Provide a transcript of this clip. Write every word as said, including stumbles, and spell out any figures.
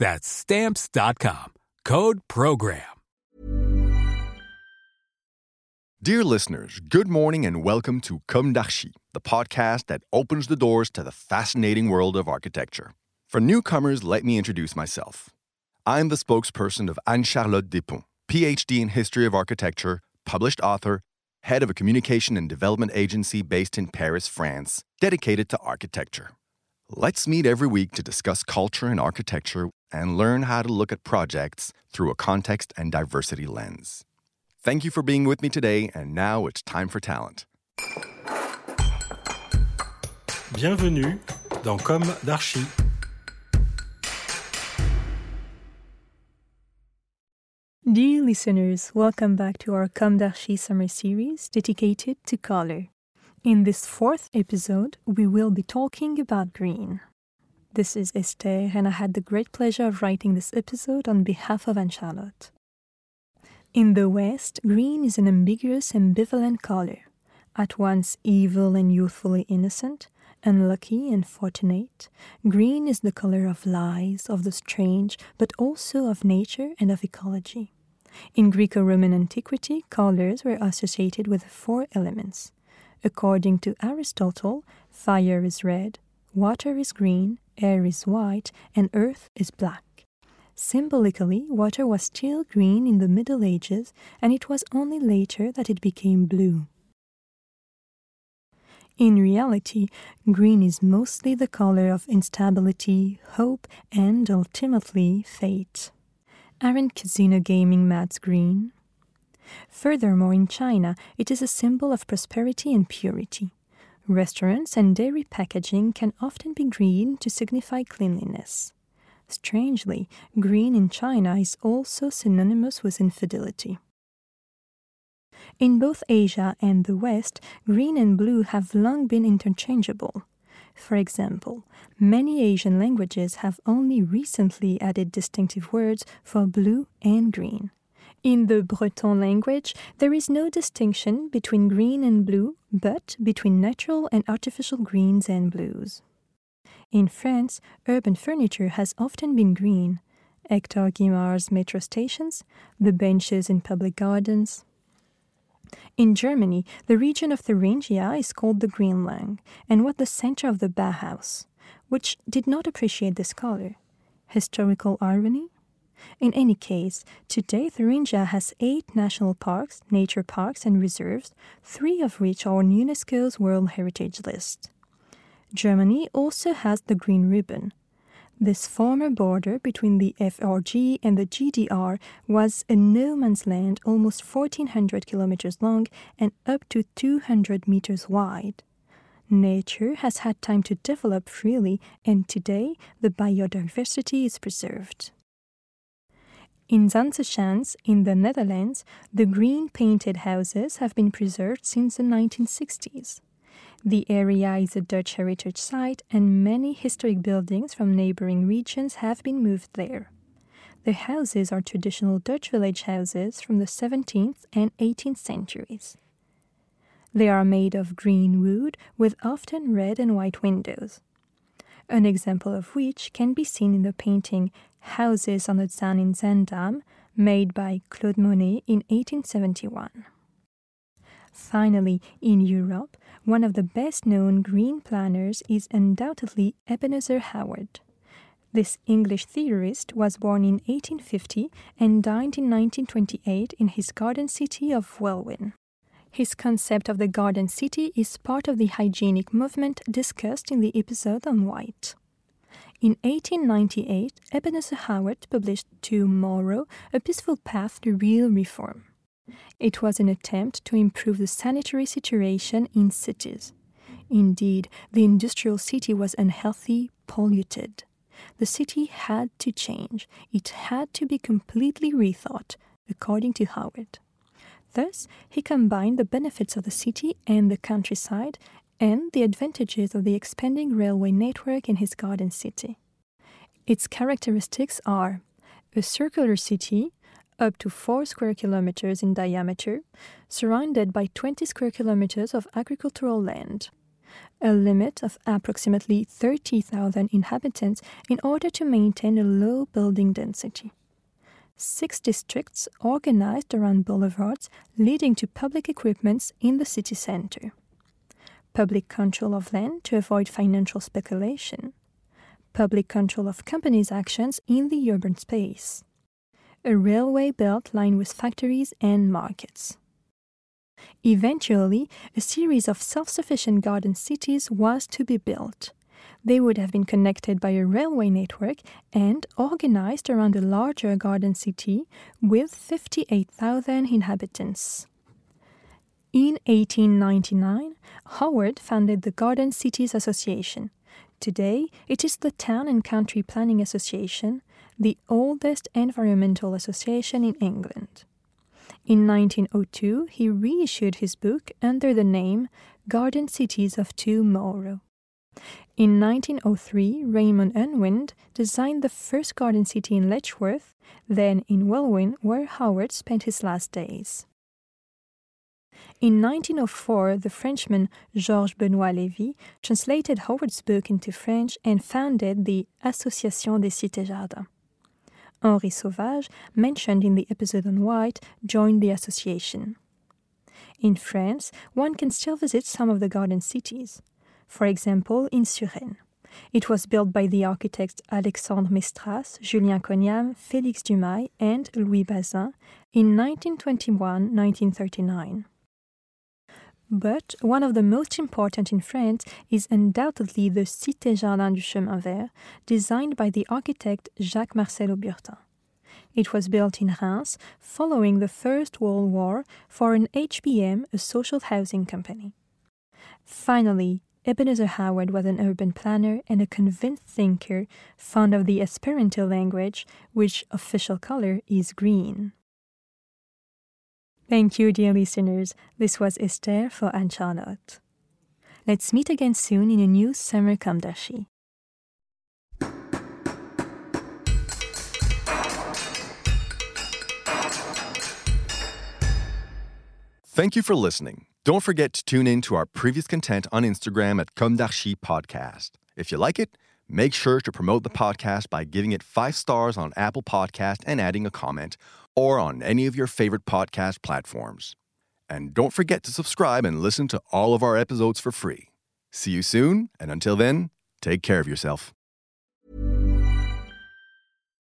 That's stamps dot com. Code program. Dear listeners, good morning and welcome to Comme d'Archi, the podcast that opens the doors to the fascinating world of architecture. For newcomers, let me introduce myself. I'm the spokesperson of Anne-Charlotte Dépont, P H D in History of Architecture, published author, head of a communication and development agency based in Paris, France, dedicated to architecture. Let's meet every week to discuss culture and architecture and learn how to look at projects through a context and diversity lens. Thank you for being with me today, and now it's time for talent. Bienvenue dans Comme d'Archi. Dear listeners, welcome back to our Comme d'Archi summer series dedicated to color. In this fourth episode, we will be talking about green. This is Esther, and I had the great pleasure of writing this episode on behalf of Anne-Charlotte. In the West, green is an ambiguous, ambivalent color, at once evil and youthfully innocent, unlucky and fortunate. Green is the color of lies, of the strange, but also of nature and of ecology. In Greco-Roman antiquity, colors were associated with the four elements. According to Aristotle, fire is red, water is green, air is white, and earth is black. Symbolically, water was still green in the Middle Ages, and it was only later that it became blue. In reality, green is mostly the color of instability, hope, and ultimately fate. Aren't casino gaming mats green? Furthermore, in China, it is a symbol of prosperity and purity. Restaurants and dairy packaging can often be green to signify cleanliness. Strangely, green in China is also synonymous with infidelity. In both Asia and the West, green and blue have long been interchangeable. For example, many Asian languages have only recently added distinctive words for blue and green. In the Breton language, there is no distinction between green and blue, but between natural and artificial greens and blues. In France, urban furniture has often been green. Hector Guimard's metro stations, the benches in public gardens. In Germany, the region of Thuringia is called the Green Lang, and was the center of the Bauhaus, which did not appreciate this color. Historical irony? In any case, today Thuringia has eight national parks, nature parks and reserves, three of which are on UNESCO's World Heritage List. Germany also has the Green Ribbon. This former border between the F R G and the G D R was a no-man's land almost fourteen hundred kilometers long and up to two hundred meters wide. Nature has had time to develop freely, and today the biodiversity is preserved. In Zaanse Schans, in the Netherlands, the green-painted houses have been preserved since the nineteen sixties. The area is a Dutch heritage site, and many historic buildings from neighboring regions have been moved there. The houses are traditional Dutch village houses from the seventeenth and eighteenth centuries. They are made of green wood with often red and white windows, an example of which can be seen in the painting Houses on the Zaan in Zaandam, made by Claude Monet in eighteen seventy-one. Finally, in Europe, one of the best-known green planners is undoubtedly Ebenezer Howard. This English theorist was born in eighteen fifty and died in nineteen twenty-eight in his garden city of Welwyn. His concept of the garden city is part of the hygienic movement discussed in the episode on white. In eighteen ninety-eight, Ebenezer Howard published Tomorrow: A Peaceful Path to Real Reform. It was an attempt to improve the sanitary situation in cities. Indeed, the industrial city was unhealthy, polluted. The city had to change. It had to be completely rethought, according to Howard. Thus, he combined the benefits of the city and the countryside and the advantages of the expanding railway network in his garden city. Its characteristics are a circular city, up to four square kilometers in diameter, surrounded by twenty square kilometers of agricultural land, a limit of approximately thirty thousand inhabitants in order to maintain a low building density. Six districts organized around boulevards leading to public equipments in the city center. Public control of land to avoid financial speculation. Public control of companies' actions in the urban space. A railway belt lined with factories and markets. Eventually, a series of self-sufficient garden cities was to be built. They would have been connected by a railway network and organized around a larger garden city with fifty-eight thousand inhabitants. In eighteen ninety-nine, Howard founded the Garden Cities Association. Today, it is the Town and Country Planning Association, the oldest environmental association in England. In nineteen oh two, he reissued his book under the name Garden Cities of Tomorrow. In nineteen oh three, Raymond Unwin designed the first garden city in Letchworth, then in Welwyn, where Howard spent his last days. In nineteen oh four, the Frenchman Georges Benoît Lévy translated Howard's book into French and founded the Association des Cités-Jardins. Henri Sauvage, mentioned in the episode on white, joined the association. In France, one can still visit some of the garden cities. For example, in Suresnes. It was built by the architects Alexandre Mestras, Julien Cognam, Félix Dumas and Louis Bazin in nineteen twenty-one to nineteen thirty-nine. But one of the most important in France is undoubtedly the Cité-Jardin du Chemin-Vert, designed by the architect Jacques-Marcel Aubertin. It was built in Reims following the First World War for an H B M, a social housing company. Finally, Ebenezer Howard was an urban planner and a convinced thinker, fond of the Esperanto language, which official color is green. Thank you, dear listeners. This was Esther for Anne-Charlotte. Let's meet again soon in a new summer Comme d'Archi. Thank you for listening. Don't forget to tune in to our previous content on Instagram at Comme d'Archi Podcast. If you like it, make sure to promote the podcast by giving it five stars on Apple Podcast and adding a comment, or on any of your favorite podcast platforms. And don't forget to subscribe and listen to all of our episodes for free. See you soon, and until then, take care of yourself.